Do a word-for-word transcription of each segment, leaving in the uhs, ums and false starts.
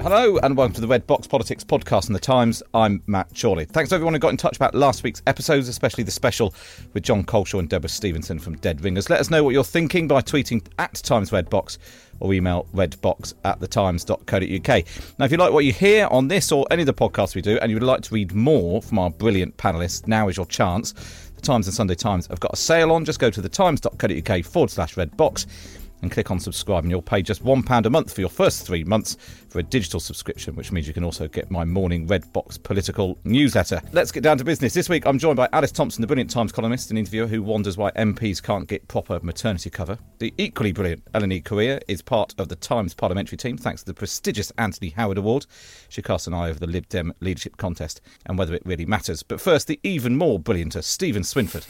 Hello and welcome to the Red Box Politics podcast from The Times. I'm Matt Chorley. Thanks to everyone who got in touch about last week's episodes, especially the special with John Colshaw and Deborah Stevenson from Dead Ringers. Let us know what you're thinking by tweeting at Times Red Box or email redbox at the times dot co dot uk. Now, if you like what you hear on this or any of the podcasts we do and you would like to read more from our brilliant panellists, now is your chance. The Times and Sunday Times have got a sale on. Just go to thetimes dot co dot uk forward slash redbox. And click on subscribe and you'll pay just one pound a month for your first three months for a digital subscription, which means you can also get my morning Red Box political newsletter. Let's get down to business. This week I'm joined by Alice Thompson, the brilliant Times columnist and interviewer who wonders why M Ps can't get proper maternity cover. The equally brilliant Eleni Courea is part of the Times parliamentary team thanks to the prestigious Anthony Howard Award. She cast an eye over the Lib Dem leadership contest and whether it really matters. But first, the even more brillianter Stephen Swinford,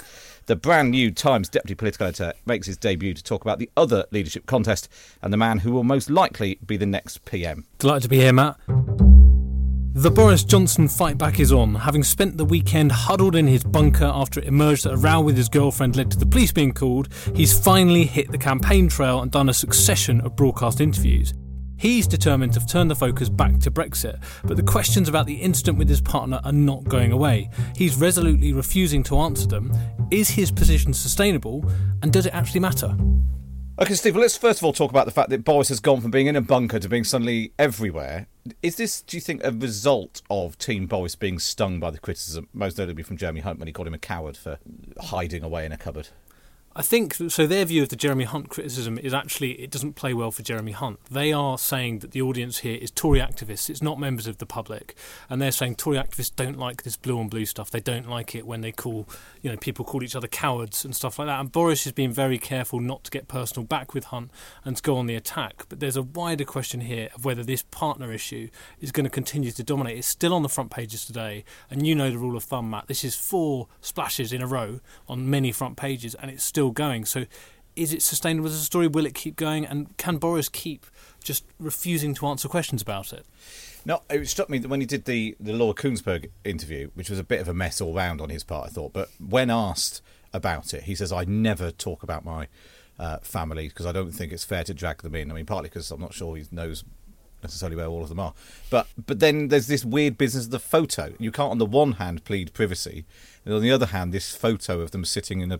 the brand new Times deputy political editor, makes his debut to talk about the other leadership contest and the man who will most likely be the next P M. Delighted to be here, Matt. The Boris Johnson fight back is on, having spent the weekend huddled in his bunker after it emerged that a row with his girlfriend led to the police being called. He's finally hit the campaign trail and done a succession of broadcast interviews. He's determined to turn the focus back to Brexit, but the questions about the incident with his partner are not going away. He's resolutely refusing to answer them. Is his position sustainable, and does it actually matter? OK, Steve, well, let's first of all talk about the fact that Boris has gone from being in a bunker to being suddenly everywhere. Is this, do you think, a result of Team Boris being stung by the criticism, most notably from Jeremy Hunt when he called him a coward for hiding away in a cupboard? I think, so their view of the Jeremy Hunt criticism is actually it doesn't play well for Jeremy Hunt. They are saying that the audience here is Tory activists, it's not members of the public. And they're saying Tory activists don't like this blue on blue stuff. They don't like it when they call, you know, people call each other cowards and stuff like that. And Boris has been very careful not to get personal back with Hunt and to go on the attack. But there's a wider question here of whether this partner issue is going to continue to dominate. It's still on the front pages today. And you know the rule of thumb, Matt. This is four splashes in a row on many front pages and it's still going. So is it sustainable as a story? Will it keep going? And can Boris keep just refusing to answer questions about it? No, it struck me that when he did the, the Laura Kuenssberg interview, which was a bit of a mess all round on his part, I thought, but when asked about it, he says, I never talk about my uh, family because I don't think it's fair to drag them in. I mean, partly because I'm not sure he knows necessarily where all of them are. But but then there's this weird business of the photo. You can't on the one hand plead privacy, and on the other hand, this photo of them sitting in a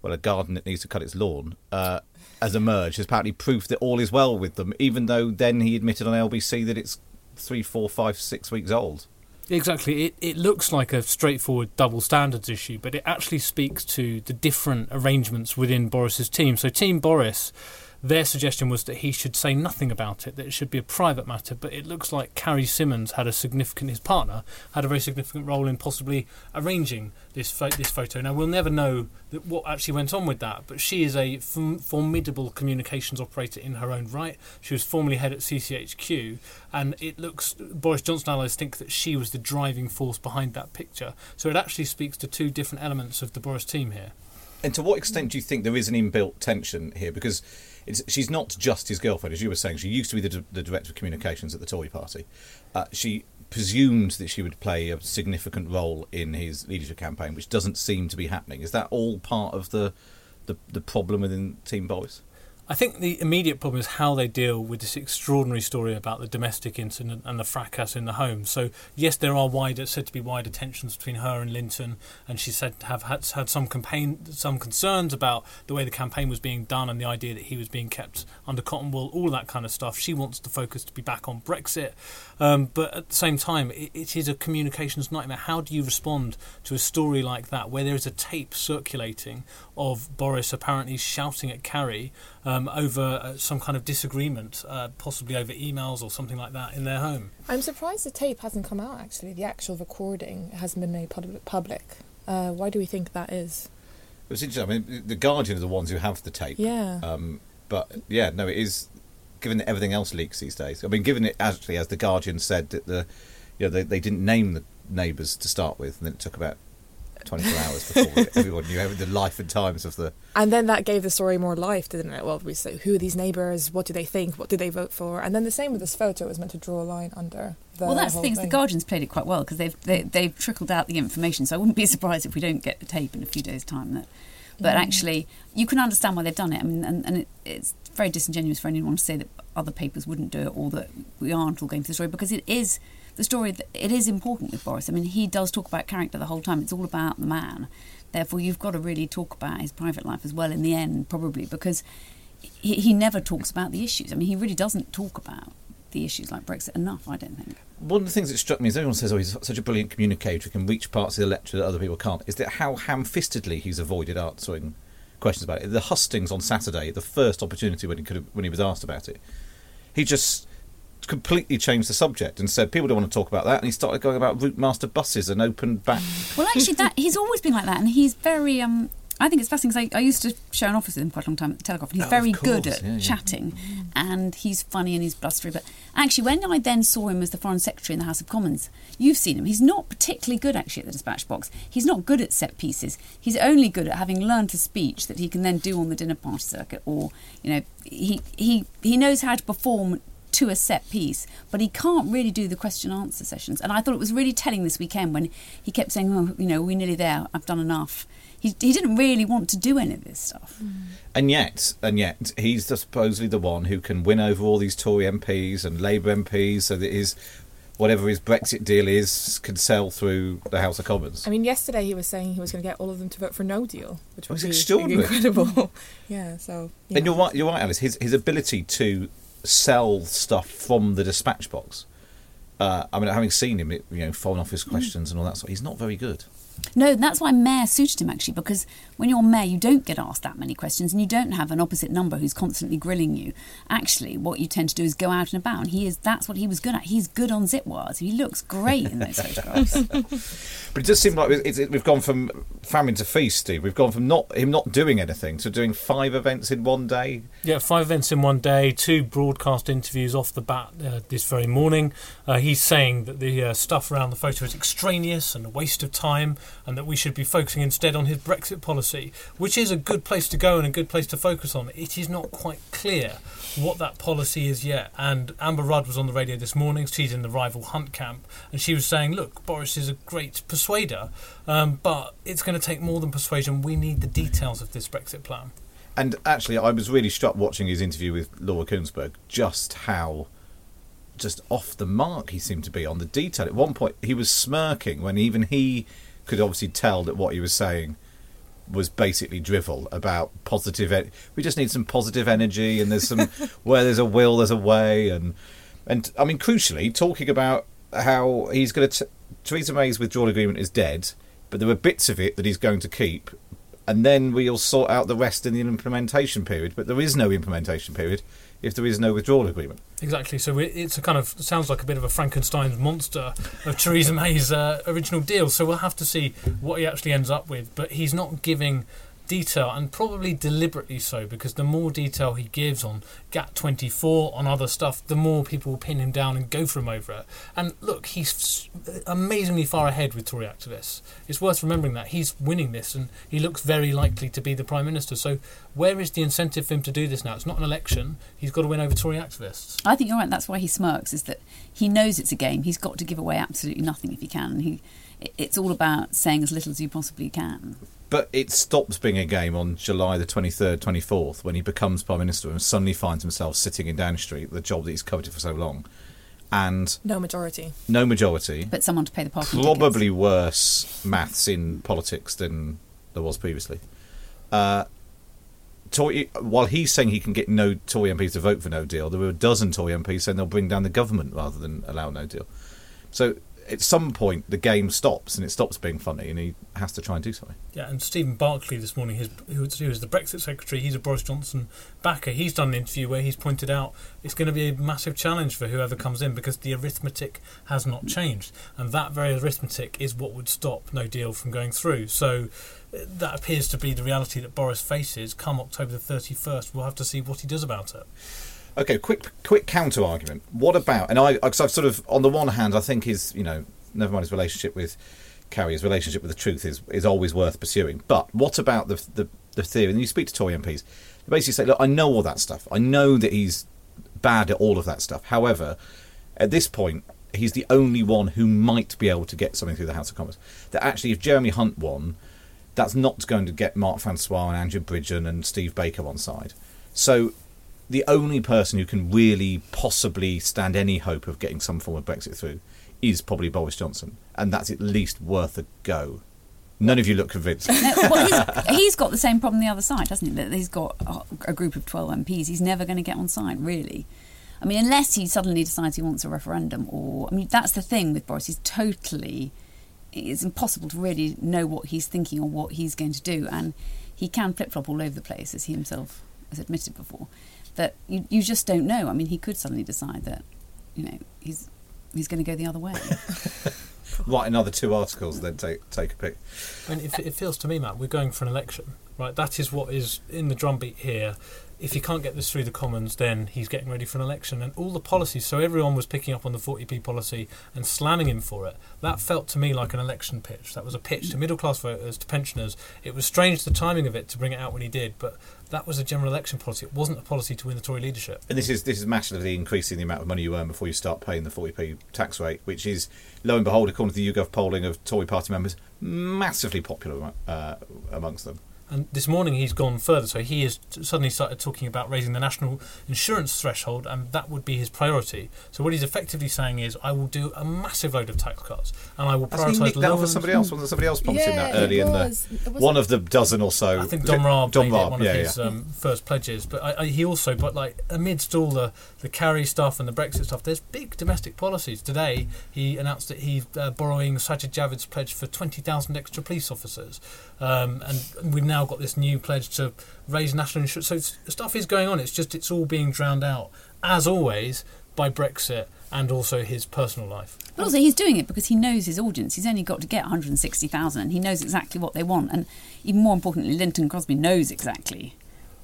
well, a garden that needs to cut its lawn, uh, has emerged, has apparently proved that all is well with them, even though then he admitted on L B C that it's three, four, five, six weeks old. Exactly. It it looks like a straightforward double standards issue, but it actually speaks to the different arrangements within Boris's team. So Team Boris, their suggestion was that he should say nothing about it, that it should be a private matter, but it looks like Carrie Symonds had a significant, his partner, had a very significant role in possibly arranging this fo- this photo. Now, we'll never know that what actually went on with that, but she is a f- formidable communications operator in her own right. She was formerly head at C C H Q, and it looks, Boris Johnson allies think that she was the driving force behind that picture. So it actually speaks to two different elements of the Boris team here. And to what extent do you think there is an inbuilt tension here? Because it's, she's not just his girlfriend, as you were saying. She used to be the, the director of communications at the Tory party. Uh, she presumed that she would play a significant role in his leadership campaign, which doesn't seem to be happening. Is that all part of the the, the problem within Team Boris? I think the immediate problem is how they deal with this extraordinary story about the domestic incident and the fracas in the home. So, yes, there are wider, said to be wider tensions between her and Linton, and she said to have had, had some campaign, some concerns about the way the campaign was being done and the idea that he was being kept under cotton wool, all that kind of stuff. She wants the focus to be back on Brexit. Um, but at the same time, it, it is a communications nightmare. How do you respond to a story like that, where there is a tape circulating of Boris apparently shouting at Carrie Um, over uh, some kind of disagreement, uh, possibly over emails or something like that in their home? I'm surprised the tape hasn't come out, actually. The actual recording hasn't been made public. Uh, why do we think that is? It's interesting. I mean, The Guardian are the ones who have the tape. Yeah. Um, but, yeah, no, it is, given that everything else leaks these days. I mean, given it, actually, as The Guardian said, that the, you know, they, they didn't name the neighbours to start with, and then it took about twenty-four hours before everyone knew the life and times of the... And then that gave the story more life, didn't it? Well, we say, who are these neighbours? What do they think? What do they vote for? And then the same with this photo. It was meant to draw a line under the Well, that's the thing. thing. The Guardian's played it quite well, because they've, they, they've trickled out the information, so I wouldn't be surprised if we don't get the tape in a few days' time. That, But mm. actually, you can understand why they've done it. I mean, and, and it, it's very disingenuous for anyone to say that other papers wouldn't do it, or that we aren't all going for the story, because it is... The story, it is important with Boris. I mean, he does talk about character the whole time. It's all about the man. Therefore, you've got to really talk about his private life as well in the end, probably, because he, he never talks about the issues. I mean, he really doesn't talk about the issues like Brexit enough, I don't think. One of the things that struck me is everyone says, oh, he's such a brilliant communicator, he can reach parts of the electorate that other people can't, is that how ham-fistedly he's avoided answering questions about it. The hustings on Saturday, the first opportunity when he could have, when he was asked about it, he just... completely changed the subject and said people don't want to talk about that, and he started going about route master buses and open back. Well, actually, that he's always been like that, and he's very um I think it's fascinating, because I, I used to share an office with him quite a long time at the Telegraph, and he's oh, very course, good at yeah, chatting yeah. and he's funny and he's blustery. But actually, when I then saw him as the Foreign Secretary in the House of Commons, you've seen him, he's not particularly good actually at the dispatch box. He's not good at set pieces. He's only good at having learned a speech that he can then do on the dinner party circuit, or, you know, he he he knows how to perform to a set piece, but he can't really do the question answer sessions. And I thought it was really telling this weekend when he kept saying, oh, you know, we're nearly there, I've done enough. He he didn't really want to do any of this stuff. Mm. And yet, and yet, he's supposedly the one who can win over all these Tory M Ps and Labour M Ps so that his, whatever his Brexit deal is, can sell through the House of Commons. I mean, yesterday he was saying he was going to get all of them to vote for no deal, which was extraordinary. Incredible. yeah, so... Yeah. And you're right, you're right, Alice. His his ability to... sell stuff from the dispatch box. Uh, I mean, having seen him, you know, Foreign Office questions and all that sort, he's not very good. No, that's why Mayor suited him, actually, because when you're Mayor, you don't get asked that many questions and you don't have an opposite number who's constantly grilling you. Actually, what you tend to do is go out and about, and he is, that's what he was good at. He's good on zip wires. He looks great in those photographs. But it does seem like it's, it, we've gone from famine to feast, Steve. We've gone from not him not doing anything to doing five events in one day. Yeah, five events in one day, two broadcast interviews off the bat uh, this very morning. Uh, he's saying that the uh, stuff around the photo is extraneous and a waste of time, and that we should be focusing instead on his Brexit policy, which is a good place to go and a good place to focus on. It is not quite clear what that policy is yet. And Amber Rudd was on the radio this morning. She's in the rival Hunt camp, and she was saying, look, Boris is a great persuader, um, but it's going to take more than persuasion. We need the details of this Brexit plan. And actually, I was really struck watching his interview with Laura Kuenssberg, just how... just off the mark he seemed to be on the detail. At one point, he was smirking when even he... could obviously tell that what he was saying was basically drivel about positive en- we just need some positive energy, and there's some where there's a will there's a way, and and I mean, crucially talking about how he's going to Theresa May's withdrawal agreement is dead, but there were bits of it that he's going to keep, and then we'll sort out the rest in the implementation period. But there is no implementation period if there is no withdrawal agreement. Exactly. So it's a kind of, sounds like a bit of a Frankenstein's monster of Theresa May's uh, original deal. So we'll have to see what he actually ends up with. But he's not giving detail, and probably deliberately so, because the more detail he gives on GATT twenty-four, on other stuff, the more people will pin him down and go for him over it. And look, he's amazingly far ahead with Tory activists. It's worth remembering that. He's winning this, and he looks very likely to be the Prime Minister. So where is the incentive for him to do this now? It's not an election. He's got to win over Tory activists. I think you're right. That's why he smirks, is that he knows it's a game. He's got to give away absolutely nothing if he can. He, it's all about saying as little as you possibly can. But it stops being a game on July the twenty-third, twenty-fourth, when he becomes Prime Minister and suddenly finds himself sitting in Downing Street, the job that he's coveted for so long. And no majority. No majority. But someone to pay the parking tickets. Probably worse maths in politics than there was previously. Uh, Tory, while he's saying he can get no Tory M Ps to vote for no deal, there were a dozen Tory M Ps saying they'll bring down the government rather than allow no deal. So at some point, the game stops, and it stops being funny, and he has to try and do something. Yeah, and Stephen Barclay this morning, his, who is the Brexit Secretary, he's a Boris Johnson backer. He's done an interview where he's pointed out it's going to be a massive challenge for whoever comes in because the arithmetic has not changed, and that very arithmetic is what would stop no deal from going through. So that appears to be the reality that Boris faces. Come October the thirty-first, we'll have to see what he does about it. Okay, quick, quick counter argument. What about? And I, because I've sort of, on the one hand, I think his, you know, never mind his relationship with Carrie, his relationship with the truth is is always worth pursuing. But what about the the, the theory? And you speak to Tory M Ps, they basically say, look, I know all that stuff. I know that he's bad at all of that stuff. However, at this point, he's the only one who might be able to get something through the House of Commons. That actually, if Jeremy Hunt won, that's not going to get Mark Francois and Andrew Bridgen and Steve Baker on side. So the only person who can really possibly stand any hope of getting some form of Brexit through is probably Boris Johnson, and that's at least worth a go. None of you look convinced. No, well, he's, he's got the same problem the other side, hasn't he? That he's got a group of twelve M Ps he's never going to get on side, really. I mean, unless he suddenly decides he wants a referendum, or I mean, that's the thing with Boris. He's totally. It's impossible to really know what he's thinking or what he's going to do, and he can flip flop all over the place, as he himself has admitted before. That you, you just don't know. I mean, he could suddenly decide that, you know, he's he's going to go the other way. Write another two articles, then take take a pick. I mean, it, it feels to me, Matt, we're going for an election, right? That is what is in the drumbeat here. If he can't get this through the Commons, then he's getting ready for an election. And all the policies, so everyone was picking up on the forty p policy and slamming him for it. That felt to me like an election pitch. That was a pitch to middle-class voters, to pensioners. It was strange, the timing of it, to bring it out when he did, but that was a general election policy. It wasn't a policy to win the Tory leadership. And this is this is massively increasing the amount of money you earn before you start paying the forty p tax rate, which is, lo and behold, according to the YouGov polling of Tory party members, massively popular uh, amongst them. And this morning he's gone further, so he has suddenly started talking about raising the national insurance threshold, and that would be his priority. So what he's effectively saying is, I will do a massive load of tax cuts, and I will prioritise lower. That for somebody else, wasn't somebody else promising yeah, that early in the one of the dozen or so? I think Dom Raab made it one yeah, of his yeah. um, first pledges, but I, I, he also, but like amidst all the the Carrie stuff and the Brexit stuff, there's big domestic policies. Today he announced that he's uh, borrowing Sajid Javid's pledge for twenty thousand extra police officers, um, and we've now got this new pledge to raise national insurance. So stuff is going on. It's just it's all being drowned out, as always, by Brexit and also his personal life. But also he's doing it because he knows his audience. He's only got to get one hundred sixty thousand, and he knows exactly what they want. And even more importantly, Lynton Crosby knows exactly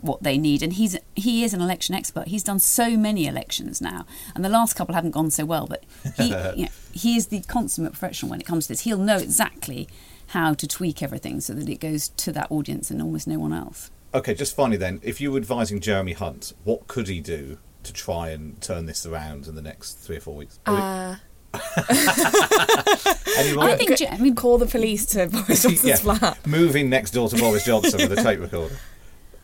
what they need, and he's he is an election expert. He's done so many elections now, and the last couple haven't gone so well, but he you know, he is the consummate professional when it comes to this. He'll know exactly how to tweak everything so that it goes to that audience and almost no one else. Okay, just finally then, if you were advising Jeremy Hunt, what could he do to try and turn this around in the next three or four weeks? Uh... I think I mean, call the police to Boris Johnson's yeah. flat. Moving next door to Boris Johnson with a tape recorder.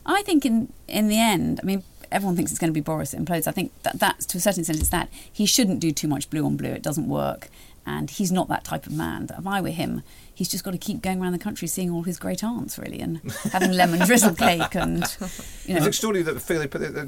I think in in the end, I mean, everyone thinks it's going to be Boris that implodes. I think that that's, to a certain extent, it's that he shouldn't do too much blue on blue. It doesn't work. And he's not that type of man. If I were him, he's just got to keep going around the country seeing all his great aunts, really, and having lemon drizzle cake. And you know, it's extraordinary that Philip, uh,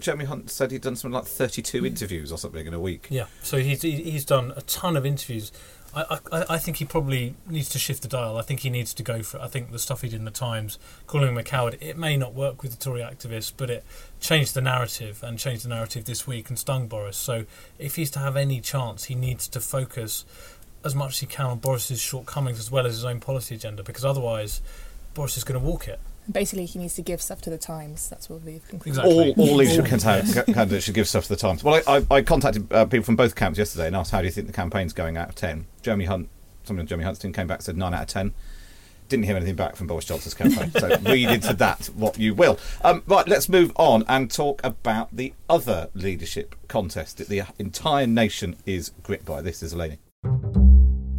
Jeremy Hunt said he'd done something like thirty-two interviews or something in a week. Yeah, so he's he's done a ton of interviews. I, I, I think he probably needs to shift the dial. I think he needs to go for it. I think the stuff he did in the Times, calling him a coward, it may not work with the Tory activists, but it changed the narrative and changed the narrative this week and stung Boris. So if he's to have any chance, he needs to focus as much as he can on Boris's shortcomings as well as his own policy agenda, because otherwise Boris is going to walk it. Basically, he needs to give stuff to the Times. That's what we've concluded. Exactly. All, all leadership candidates should give stuff to the Times. Well, I, I, I contacted uh, people from both camps yesterday and asked, how do you think the campaign's going out of ten? Jeremy Hunt, someone Jeremy Hunt's team came back and said nine out of ten. Didn't hear anything back from Boris Johnson's campaign. So read into that what you will. Um, right, let's move on and talk about the other leadership contest that the entire nation is gripped by. This is Eleni.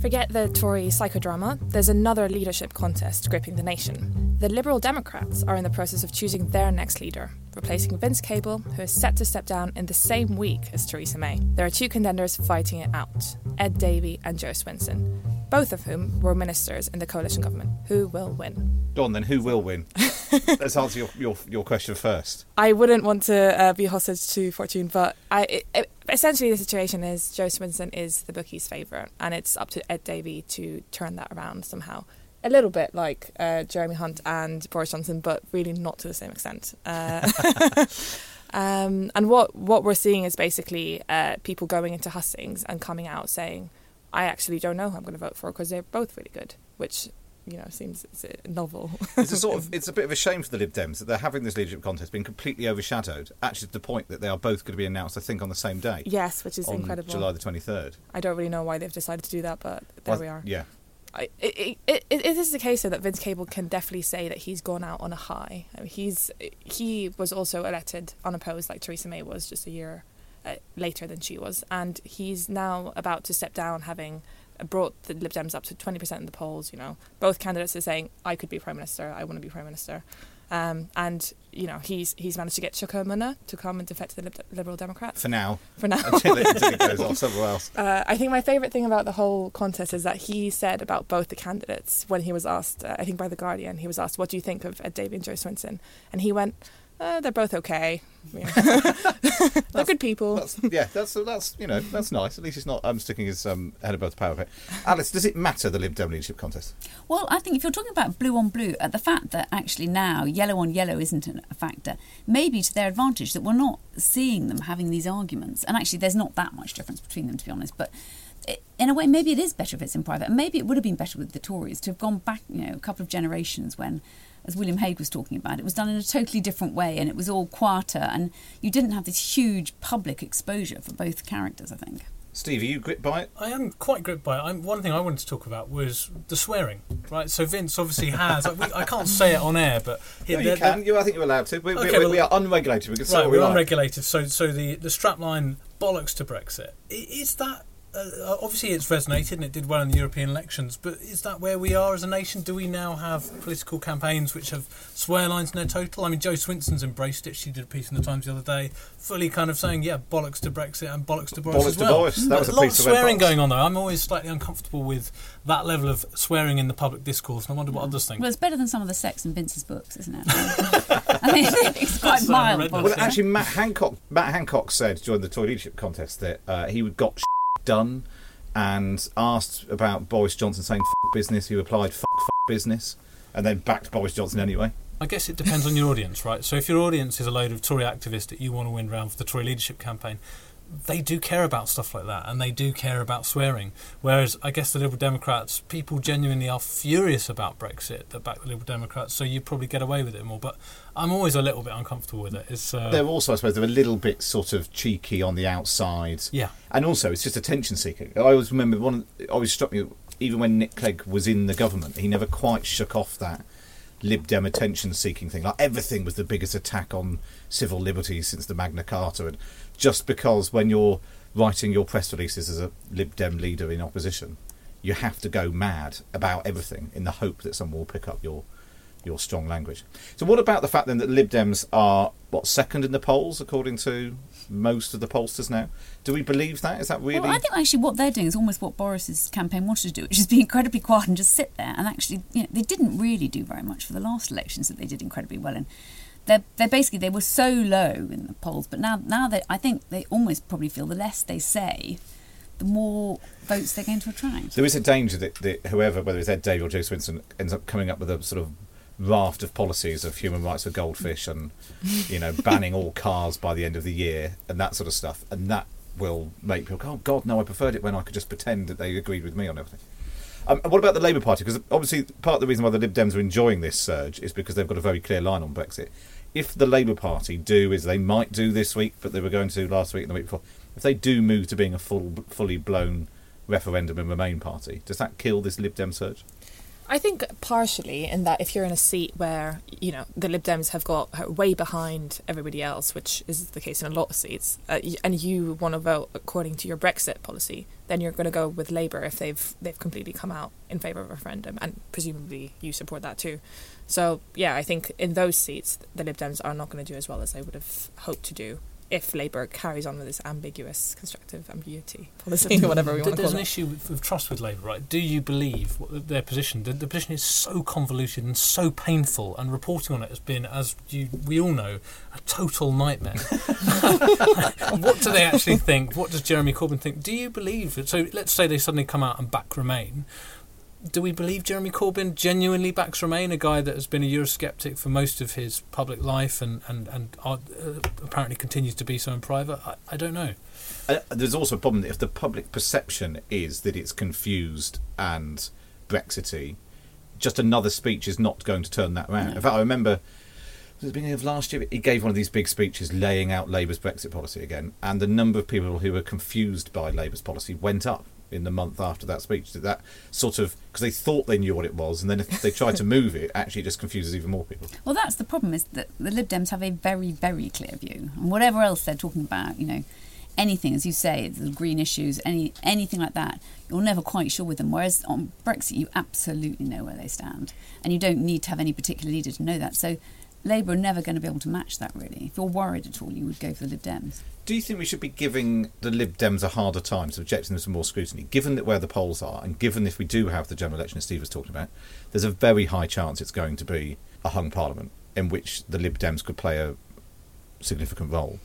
Forget the Tory psychodrama, there's another leadership contest gripping the nation. The Liberal Democrats are in the process of choosing their next leader, replacing Vince Cable, who is set to step down in the same week as Theresa May. There are two contenders fighting it out, Ed Davey and Joe Swinson, both of whom were ministers in the coalition government. Who will win? Dawn, then who will win? Let's answer your, your, your question first. I wouldn't want to uh, be hostage to fortune, but I, it, it, essentially the situation is Joe Swinson is the bookies' favourite, and it's up to Ed Davey to turn that around somehow. A little bit like uh, Jeremy Hunt and Boris Johnson, but really not to the same extent. Uh, um, and what, what we're seeing is basically uh, people going into hustings and coming out saying, I actually don't know who I'm going to vote for because they're both really good, which, you know, seems it's novel. It's a sort of it's a bit of a shame for the Lib Dems that they're having this leadership contest being completely overshadowed, actually to the point that they are both going to be announced, I think, on the same day. Yes, which is on incredible. July the twenty-third. I don't really know why they've decided to do that, but there well, we are. Yeah. I, it, it, it, it is the case though that Vince Cable can definitely say that he's gone out on a high. I mean, he's he was also elected unopposed, like Theresa May was just a year Uh, later than she was, and he's now about to step down, having brought the Lib Dems up to twenty percent in the polls. You know, both candidates are saying, I could be Prime Minister, I want to be Prime Minister, um, and you know he's he's managed to get Chuka Umunna to come and defect to the Lib- Liberal Democrats for now for now until it, until it goes off somewhere else. uh, I think my favourite thing about the whole contest is that he said about both the candidates when he was asked, uh, I think by The Guardian, he was asked, what do you think of Ed Davey and Joe Swinson, and he went, Uh, they're both okay. Yeah. They're good people. That's, yeah, that's that's you know that's nice. At least he's not um, sticking his um, head above the parapet. Alice, does it matter, the Lib Dem leadership contest? Well, I think if you're talking about blue on blue, uh, the fact that actually now yellow on yellow isn't a factor, maybe to their advantage that we're not seeing them having these arguments. And actually, there's not that much difference between them, to be honest. But it, in a way, maybe it is better if it's in private. And maybe it would have been better with the Tories to have gone back, you know, a couple of generations when, as William Hague was talking about, it was done in a totally different way and it was all quieter and you didn't have this huge public exposure for both characters, I think. Steve, are you gripped by it? I am quite gripped by it. I'm, one thing I wanted to talk about was the swearing, right? So Vince obviously has... Like, we, I can't say it on air, but... Here, no, you they're, can. They're, you, I think you're allowed to. We, okay, we, well, we are unregulated. We can say right, what we we're like. unregulated. So so the, the strapline, bollocks to Brexit, is that... Uh, obviously it's resonated and it did well in the European elections, but is that where we are as a nation? Do we now have political campaigns which have swear lines in their total? I mean, Joe Swinson's embraced it. She did a piece in The Times the other day fully kind of saying, yeah, bollocks to Brexit and bollocks to Boris bollocks as well. Bollocks to Boris. That was a, a lot piece of swearing box. Going on, though. I'm always slightly uncomfortable with that level of swearing in the public discourse, and I wonder what mm. others think. Well, it's better than some of the sex in Vince's books, isn't it? I mean, it's quite That's mild. Well, actually, Matt Hancock, Matt Hancock said during the Tory leadership contest that uh, he got sh- done and asked about Boris Johnson saying f*** business. He replied f*** f*** business and then backed Boris Johnson anyway. I guess it depends on your audience, right? So if your audience is a load of Tory activists that you want to win round for the Tory leadership campaign, they do care about stuff like that and they do care about swearing. Whereas I guess the Liberal Democrats, people genuinely are furious about Brexit that back the Liberal Democrats, so you probably get away with it more. But I'm always a little bit uncomfortable with it. It's, uh... They're also, I suppose, they're a little bit sort of cheeky on the outside. Yeah. And also, it's just attention-seeking. I always remember, one. It always struck me, even when Nick Clegg was in the government, he never quite shook off that Lib Dem attention-seeking thing. Like, everything was the biggest attack on civil liberties since the Magna Carta. And just because when you're writing your press releases as a Lib Dem leader in opposition, you have to go mad about everything in the hope that someone will pick up your... your strong language. So what about the fact then that Lib Dems are, what, second in the polls according to most of the pollsters now? Do we believe that? Is that really... Well, I think actually what they're doing is almost what Boris's campaign wanted to do, which is be incredibly quiet and just sit there. And actually, you know, they didn't really do very much for the last elections that they did incredibly well in. They're, they're basically, they were so low in the polls, but now, now they, I think they almost probably feel the less they say, the more votes they're going to attract. There is a danger that, that whoever, whether it's Ed Davey or Joe Swinson, ends up coming up with a sort of raft of policies of human rights for goldfish and, you know, banning all cars by the end of the year and that sort of stuff, and that will make people go, oh god no, I preferred it when I could just pretend that they agreed with me on everything. Um, and what about the Labour Party? Because obviously part of the reason why the Lib Dems are enjoying this surge is because they've got a very clear line on Brexit. If the Labour Party do, as they might do this week, but they were going to last week and the week before, if they do move to being a full fully blown referendum and Remain party, does that kill this Lib Dem surge? I think partially in that if you're in a seat where, you know, the Lib Dems have got way behind everybody else, which is the case in a lot of seats, uh, and you want to vote according to your Brexit policy, then you're going to go with Labour if they've they've completely come out in favour of a referendum, and presumably you support that too. So, yeah, I think in those seats, the Lib Dems are not going to do as well as they would have hoped to do if Labour carries on with this ambiguous, constructive ambiguity policy, or whatever we want to call it. There's an issue with, with trust with Labour, right? Do you believe what their position? The, the position is so convoluted and so painful, and reporting on it has been, as you, we all know, a total nightmare. What do they actually think? What does Jeremy Corbyn think? Do you believe it? So let's say they suddenly come out and back Remain. Do we believe Jeremy Corbyn genuinely backs Remain, a guy that has been a Eurosceptic for most of his public life and, and, and are, uh, apparently continues to be so in private? I, I don't know. Uh, there's also a problem that if the public perception is that it's confused and Brexity, just another speech is not going to turn that around. No. In fact, I remember... at the beginning of last year, he gave one of these big speeches laying out Labour's Brexit policy again, and the number of people who were confused by Labour's policy went up in the month after that speech. Did that sort of, because they thought they knew what it was, and then if they tried to move it, actually it just confuses even more people. Well, that's the problem, is that the Lib Dems have a very, very clear view, and whatever else they're talking about, you know, anything, as you say, the green issues, any anything like that, you're never quite sure with them. Whereas on Brexit, you absolutely know where they stand, and you don't need to have any particular leader to know that. So Labour are never going to be able to match that, really. If you're worried at all, you would go for the Lib Dems. Do you think we should be giving the Lib Dems a harder time, subjecting them to more scrutiny, given that where the polls are, and given if we do have the general election, as Steve was talking about, there's a very high chance it's going to be a hung parliament in which the Lib Dems could play a significant role?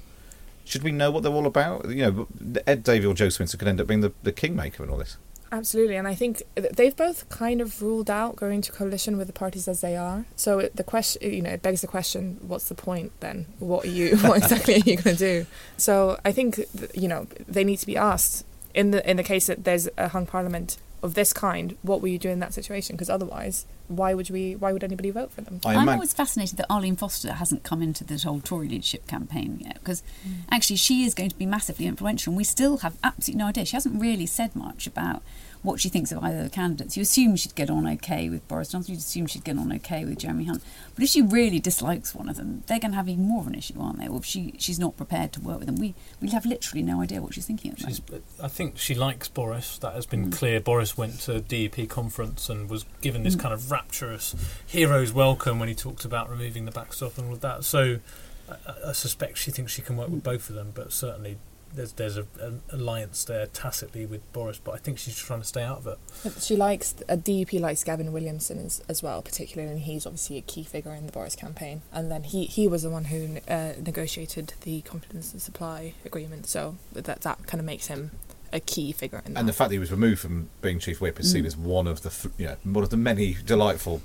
Should we know what they're all about? You know, Ed Davey or Joe Swinson could end up being the, the kingmaker in all this. Absolutely, and I think they've both kind of ruled out going to coalition with the parties as they are. So it, the question, you know, it begs the question: what's the point then? What are you? What exactly are you going to do? So I think, you know, they need to be asked in the in the case that there's a hung parliament of this kind. What will you do in that situation? Because otherwise, why would we? Why would anybody vote for them? I'm always fascinated that Arlene Foster hasn't come into this whole Tory leadership campaign yet, because mm. actually she is going to be massively influential, and we still have absolutely no idea. She hasn't really said much about what she thinks of either of the candidates. You assume she'd get on okay with Boris Johnson, you'd assume she'd get on okay with Jeremy Hunt. But if she really dislikes one of them, they're going to have even more of an issue, aren't they? Or if she, she's not prepared to work with them, we we have literally no idea what she's thinking of she's, I think she likes Boris. That has been mm. clear. Boris went to a D U P conference and was given this mm. kind of rapturous hero's welcome when he talked about removing the backstop and all of that. So I, I suspect she thinks she can work mm. with both of them, but certainly... There's there's a, an alliance there tacitly with Boris, but I think she's trying to stay out of it. But she likes, a D U P likes Gavin Williamson as, as well, particularly, and he's obviously a key figure in the Boris campaign. And then he, he was the one who uh, negotiated the confidence and supply agreement, so that that kind of makes him a key figure in that. And the fact that he was removed from being chief whip is mm. seen as one of the you know one of the many delightful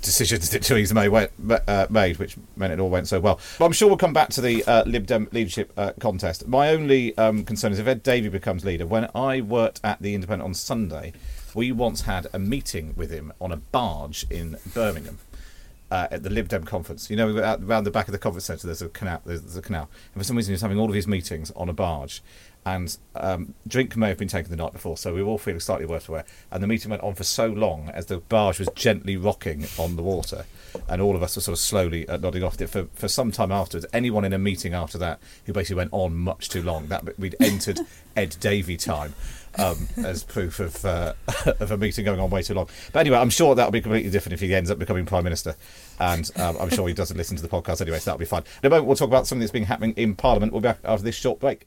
decisions that Theresa May went, uh, made, which meant it all went so well. But I'm sure we'll come back to the uh, Lib Dem leadership uh, contest. My only um, concern is if Ed Davey becomes leader. When I worked at The Independent on Sunday, we once had a meeting with him on a barge in Birmingham uh, at the Lib Dem conference. You know, we were out, around the back of the conference centre, there's a canal. There's, there's a canal. And for some reason, he was having all of his meetings on a barge. And um, drink may have been taken the night before, so we were all feeling slightly worse for wear. And the meeting went on for so long as the barge was gently rocking on the water, and all of us were sort of slowly uh, nodding off it for, for some time afterwards. Anyone in a meeting after that who basically went on much too long, that we'd entered Ed Davey time um, as proof of uh, of a meeting going on way too long. But anyway, I'm sure that'll be completely different if he ends up becoming Prime Minister. And um, I'm sure he doesn't listen to the podcast anyway, so that'll be fine. In a moment, we'll talk about something that's been happening in Parliament. We'll be back after this short break.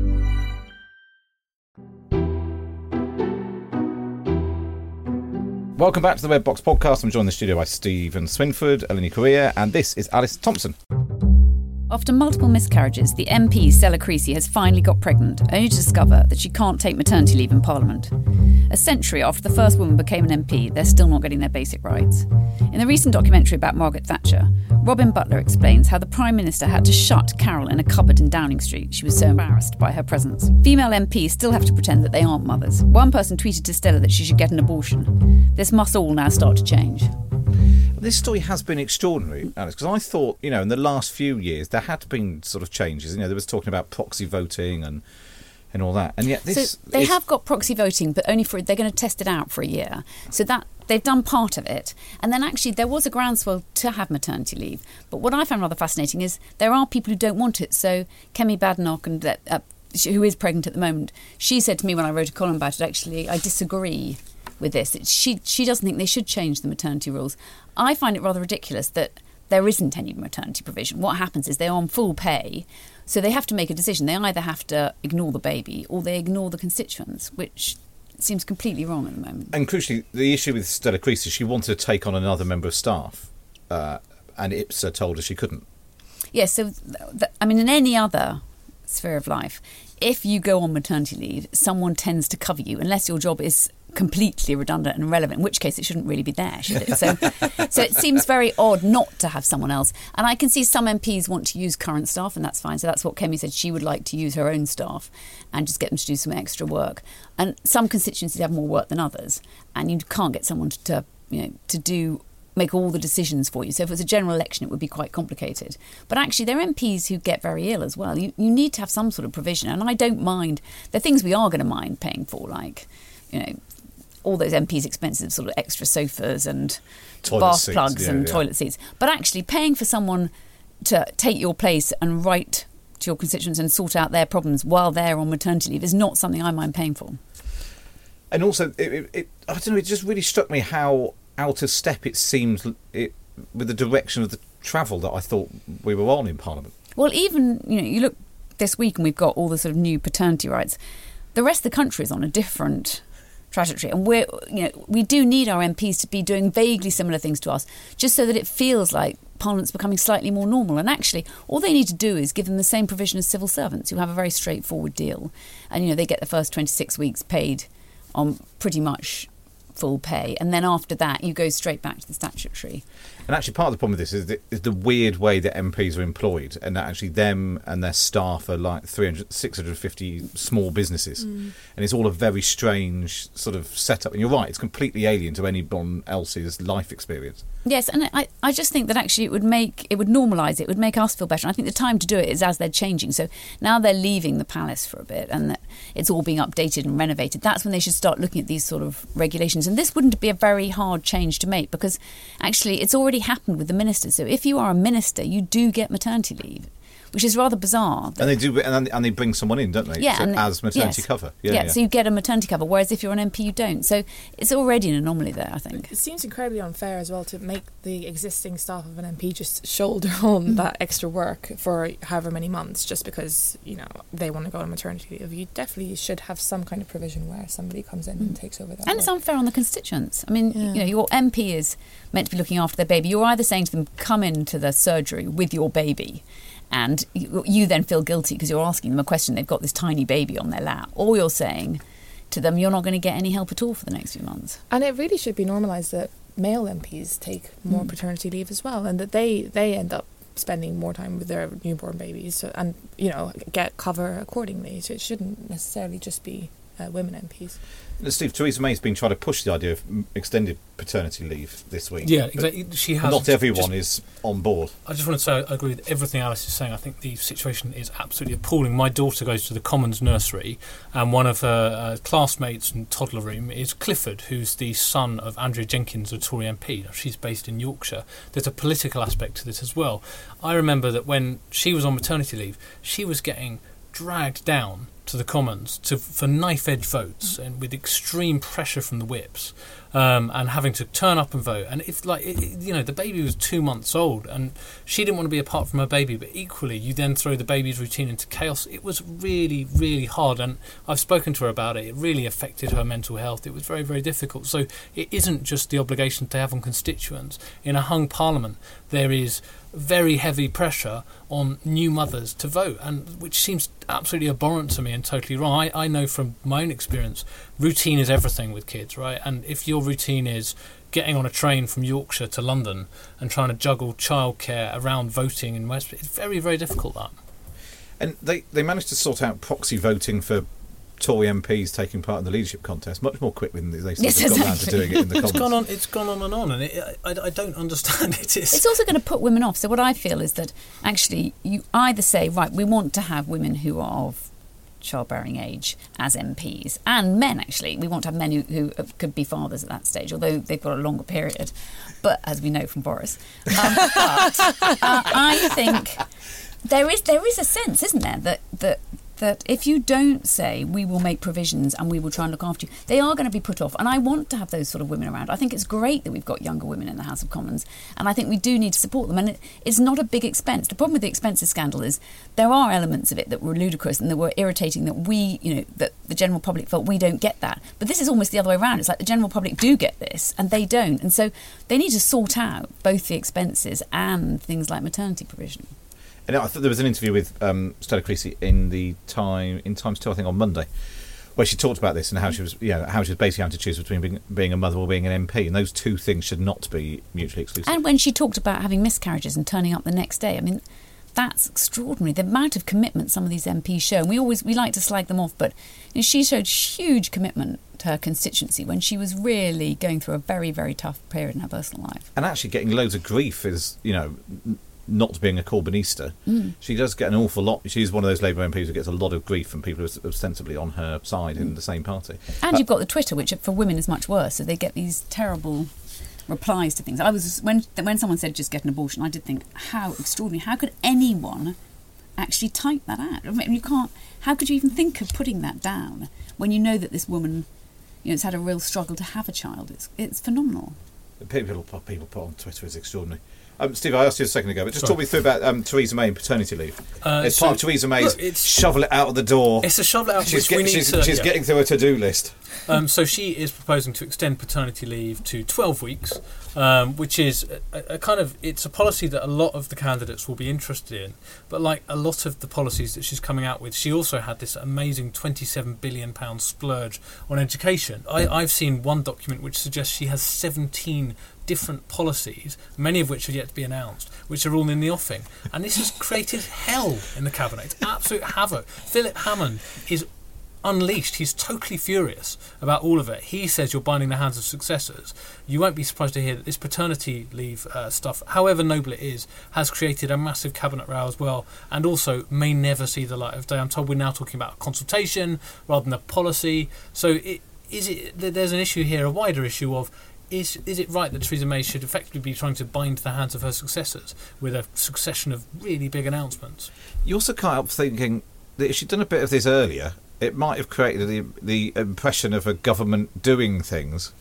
Welcome back to the Red Box Podcast. I'm joined in the studio by Stephen Swinford, Eleni Courea, and this is Alice Thompson. After multiple miscarriages, the M P Stella Creasy has finally got pregnant, only to discover that she can't take maternity leave in Parliament. A century after the first woman became an M P, they're still not getting their basic rights. In the recent documentary about Margaret Thatcher, Robin Butler explains how the Prime Minister had to shut Carol in a cupboard in Downing Street. She was so embarrassed by her presence. Female M Ps still have to pretend that they aren't mothers. One person tweeted to Stella that she should get an abortion. This must all now start to change. This story has been extraordinary, Alice, because I thought, you know, in the last few years there had been sort of changes. You know, there was talking about proxy voting and and all that, and yet this. So they is... have got proxy voting, but only for they're going to test it out for a year. So that they've done part of it, and then actually there was a groundswell to have maternity leave. But what I found rather fascinating is there are people who don't want it. So Kemi Badenoch and uh, who is pregnant at the moment, she said to me when I wrote a column about it, actually, I disagree with this. It, she she doesn't think they should change the maternity rules. I find it rather ridiculous that there isn't any maternity provision. What happens is they're on full pay, so they have to make a decision. They either have to ignore the baby or they ignore the constituents, which seems completely wrong at the moment. And crucially, the issue with Stella Creasy is she wanted to take on another member of staff, uh, and IPSA told her she couldn't. Yes, yeah, so, th- th- I mean, in any other sphere of life, if you go on maternity leave, someone tends to cover you, unless your job is completely redundant and irrelevant, in which case it shouldn't really be there, should it? So so it seems very odd not to have someone else. And I can see some M Ps want to use current staff, and that's fine. So that's what Kemi said. She would like to use her own staff and just get them to do some extra work. And some constituencies have more work than others, and you can't get someone to, to you know, to do make all the decisions for you. So if it was a general election, it would be quite complicated. But actually, there are M Ps who get very ill as well. You, you need to have some sort of provision. And I don't mind. There are things we are going to mind paying for, like, you know, all those M Ps' expensive sort of extra sofas and toilet bath seats, plugs yeah, and yeah. toilet seats. But actually paying for someone to take your place and write to your constituents and sort out their problems while they're on maternity leave is not something I mind paying for. And also, it, it, I don't know, it just really struck me how out of step it seems it, with the direction of the travel that I thought we were on in Parliament. Well, even, you know, you look this week and we've got all the sort of new paternity rights. The rest of the country is on a different trajectory, and we you know we do need our M Ps to be doing vaguely similar things to us, just so that it feels like Parliament's becoming slightly more normal. And actually, all they need to do is give them the same provision as civil servants, who have a very straightforward deal, and you know they get the first twenty-six weeks paid on pretty much full pay, and then after that you go straight back to the statutory. And actually, part of the problem with this is the, is the weird way that M Ps are employed, and that actually them and their staff are like three hundred, six hundred fifty small businesses, mm. and it's all a very strange sort of setup. And you're right, it's completely alien to anyone else's life experience. Yes, and I, I just think that actually it would make it would normalise it, it would make us feel better. And I think the time to do it is as they're changing. So now they're leaving the palace for a bit, and that it's all being updated and renovated. That's when they should start looking at these sort of regulations. And this wouldn't be a very hard change to make, because actually it's already happened with the ministers. So if you are a minister, you do get maternity leave, which is rather bizarre. And they do, and they bring someone in, don't they? Yeah, so, and, as maternity yes. cover. Yeah, yeah, yeah, so you get a maternity cover, whereas if you're an M P, you don't. So it's already an anomaly there, I think. It seems incredibly unfair as well to make the existing staff of an M P just shoulder on that extra work for however many months, just because, you know, they want to go on maternity leave. You definitely should have some kind of provision where somebody comes in mm. and takes over that. And work. It's unfair on the constituents. I mean, yeah. you know, your M P is meant to be looking after their baby. You're either saying to them, come into the surgery with your baby, And you, you then feel guilty because you're asking them a question. They've got this tiny baby on their lap. Or you're saying to them, you're not going to get any help at all for the next few months. And it really should be normalised that male M Ps take more mm. paternity leave as well, and that they, they end up spending more time with their newborn babies, so, and, you know, get cover accordingly. So it shouldn't necessarily just be uh, women M Ps. Steve, Theresa May's been trying to push the idea of extended paternity leave this week. Yeah, exactly. She has. Not everyone just, is on board. I just want to say I agree with everything Alice is saying. I think the situation is absolutely appalling. My daughter goes to the Commons nursery, and one of her uh, classmates in toddler room is Clifford, who's the son of Andrea Jenkins, a Tory M P. Now, she's based in Yorkshire. There's a political aspect to this as well. I remember that when she was on maternity leave, she was getting dragged down to the Commons to, for knife-edge votes, and with extreme pressure from the whips, um, and having to turn up and vote. And it's like, it, you know, the baby was two months old and she didn't want to be apart from her baby, but equally you then throw the baby's routine into chaos. It was really, really hard, and I've spoken to her about it. It really affected her mental health. It was very, very difficult. So it isn't just the obligation they have on constituents. In a hung parliament, there is very heavy pressure on new mothers to vote, and which seems absolutely abhorrent to me and totally wrong. I, I know from my own experience, routine is everything with kids, right? And if your routine is getting on a train from Yorkshire to London and trying to juggle childcare around voting in West, it's very, very difficult, that. And they, they managed to sort out proxy voting for Tory M Ps taking part in the leadership contest much more quickly than they sort of yes, got around exactly. to doing it in the Commons. It's gone on, it's gone on and on, and it, I, I don't understand it. Is. It's also going to put women off. So what I feel is that actually you either say, right, we want to have women who are of childbearing age as M Ps, and men, actually. We want to have men who, who could be fathers at that stage, although they've got a longer period, but as we know from Boris. Um, but uh, I think there is there is a sense, isn't there, that... that that if you don't say we will make provisions and we will try and look after you, they are going to be put off. And I want to have those sort of women around. I think it's great that we've got younger women in the House of Commons, and I think we do need to support them. And it, it's not a big expense. The problem with the expenses scandal is there are elements of it that were ludicrous and that were irritating, that we, you know, that the general public felt we don't get that. But this is almost the other way around. It's like the general public do get this and they don't. And so they need to sort out both the expenses and things like maternity provision. And I thought there was an interview with um, Stella Creasy in the Time in Times Two, I think, on Monday, where she talked about this and how she was, you know, how she was basically having to choose between being, being a mother or being an M P, and those two things should not be mutually exclusive. And when she talked about having miscarriages and turning up the next day, I mean, that's extraordinary. The amount of commitment some of these M Ps show, and we always we like to slag them off, but you know, she showed huge commitment to her constituency when she was really going through a very, very tough period in her personal life. And actually, getting loads of grief is, you know. Not being a Corbynista, mm. she does get an awful lot. She's one of those Labour M Ps who gets a lot of grief from people who are ostensibly on her side mm. in the same party. And uh, you've got the Twitter, which for women is much worse, so they get these terrible replies to things. I was when when someone said just get an abortion, I did think, how extraordinary. How could anyone actually type that out? I mean, you can't. How could you even think of putting that down when you know that this woman, you know, has had a real struggle to have a child? It's it's phenomenal. The people people put on Twitter is extraordinary. Um, Steve, I asked you a second ago, but just Sorry. talk me through about um, Theresa May and paternity leave. Uh, it's so part of Theresa May's look, shovel it out of the door. It's a shovel it out of the door. She's, get, we need she's, to, she's yeah. getting through her to-do list. Um, so she is proposing to extend paternity leave to twelve weeks, um, which is a, a kind of, it's a policy that a lot of the candidates will be interested in. But like a lot of the policies that she's coming out with, she also had this amazing twenty-seven billion pounds splurge on education. I, I've seen one document which suggests she has seventeen different policies, many of which are yet to be announced, which are all in the offing. And this has created hell in the Cabinet. It's absolute havoc. Philip Hammond is unleashed. He's totally furious about all of it. He says you're binding the hands of successors. You won't be surprised to hear that this paternity leave uh, stuff, however noble it is, has created a massive Cabinet row as well, and also may never see the light of day. I'm told we're now talking about a consultation rather than a policy. So it, is it, there's an issue here, a wider issue of Is is it right that Theresa May should effectively be trying to bind the hands of her successors with a succession of really big announcements? You also can't help thinking that if she'd done a bit of this earlier, it might have created the the impression of a government doing things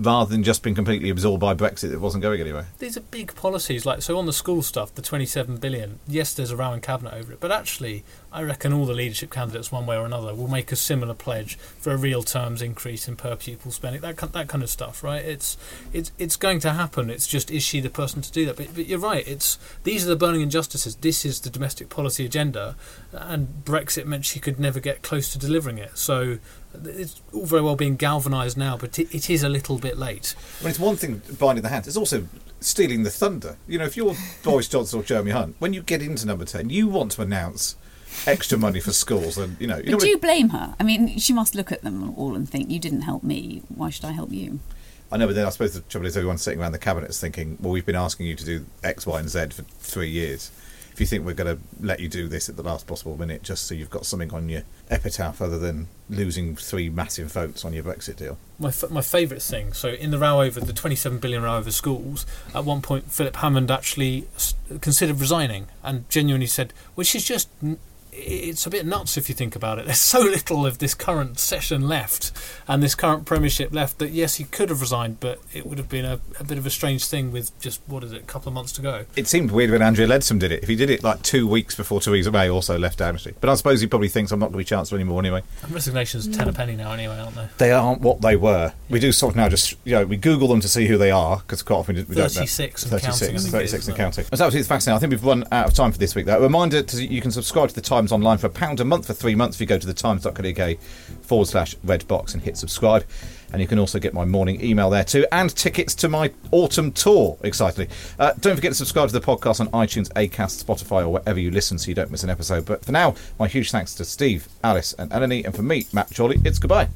rather than just being completely absorbed by Brexit that wasn't going anywhere. These are big policies. Like, so on the school stuff, the twenty-seven billion, yes, there's a row in cabinet over it, but actually I reckon all the leadership candidates one way or another will make a similar pledge for a real terms increase in per pupil spending, that that kind of stuff, right? It's it's it's going to happen. It's just, is she the person to do that? But, but you're right, it's these are the burning injustices. This is the domestic policy agenda, and Brexit meant she could never get close to delivering it. So it's all very well being galvanised now, but it, it is a little bit late. I mean, it's one thing binding the hands, it's also stealing the thunder. You know, if you're Boris Johnson or Jeremy Hunt, when you get into number ten, you want to announce extra money for schools, and you know. You but know do you blame her? I mean, she must look at them all and think, you didn't help me, why should I help you? I know, but then I suppose the trouble is everyone's sitting around the cabinet thinking, well, we've been asking you to do X, Y and Z for three years. If you think we're going to let you do this at the last possible minute just so you've got something on your epitaph other than losing three massive votes on your Brexit deal. My f- my favourite thing, so in the row over, the twenty-seven billion row over schools, at one point Philip Hammond actually s- considered resigning and genuinely said, which is just... N- it's a bit nuts if you think about it. There's so little of this current session left and this current premiership left that, yes, he could have resigned, but it would have been a, a bit of a strange thing with just, what is it, a couple of months to go. It seemed weird when Andrea Leadsom did it. If he did it like two weeks before Theresa May also left Amnesty. But I suppose he probably thinks, I'm not going to be Chancellor anymore anyway. And resignations are ten a penny now anyway, aren't they? They aren't what they were. We do sort of now just, you know, we Google them to see who they are, because quite often we don't know. thirty-six and counting. thirty-six and counting. It's absolutely fascinating. I think we've run out of time for this week, though. A reminder, to, you can subscribe to The Times online for a pound a month for three months if you go to thetimes.co.uk forward slash red box and hit subscribe. And you can also get my morning email there too, and tickets to my autumn tour, excitedly. Uh, don't forget to subscribe to the podcast on iTunes, Acast, Spotify, or wherever you listen so you don't miss an episode. But for now, my huge thanks to Steve, Alice and Eleni, and for me, Matt Chorley, it's goodbye.